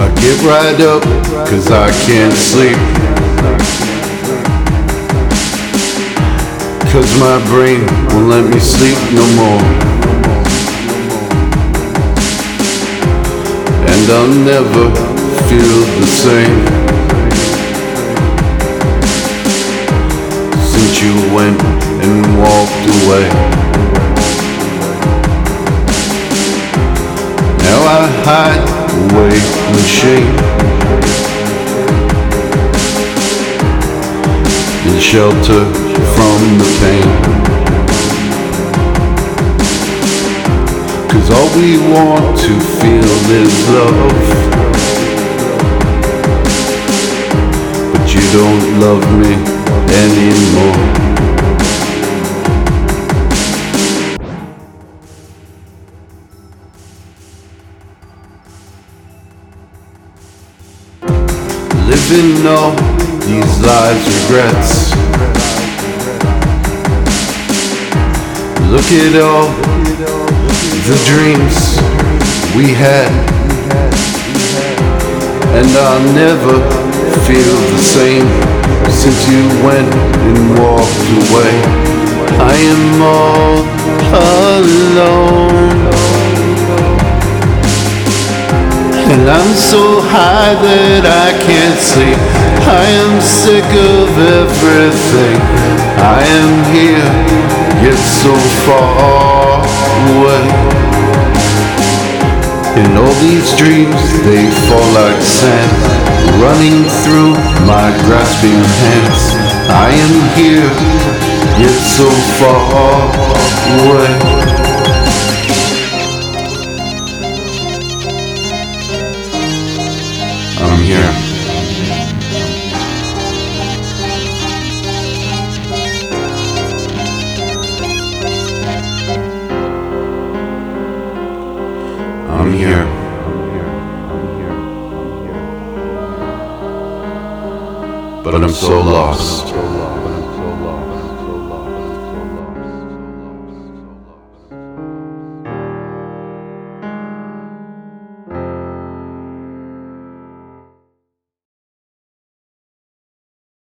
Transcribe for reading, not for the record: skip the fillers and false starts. I get right up, cause I can't sleep, cause my brain won't let me sleep no more. And I'll never feel the same since you went and walked away. Now I hide away in shame and shelter from the pain, cause all we want to feel is love, but you don't love me anymore. Living all these lives regrets, look at all the dreams we had, and I'll never feel the same since you went and walked away. I am all alone, and I'm so high that I can't sleep. I am sick of everything. I am here, yet so far away. And all these dreams, they fall like sand, running through my grasping hands. I am here, yet so far away. I'm here. I'm here. But I'm so lost.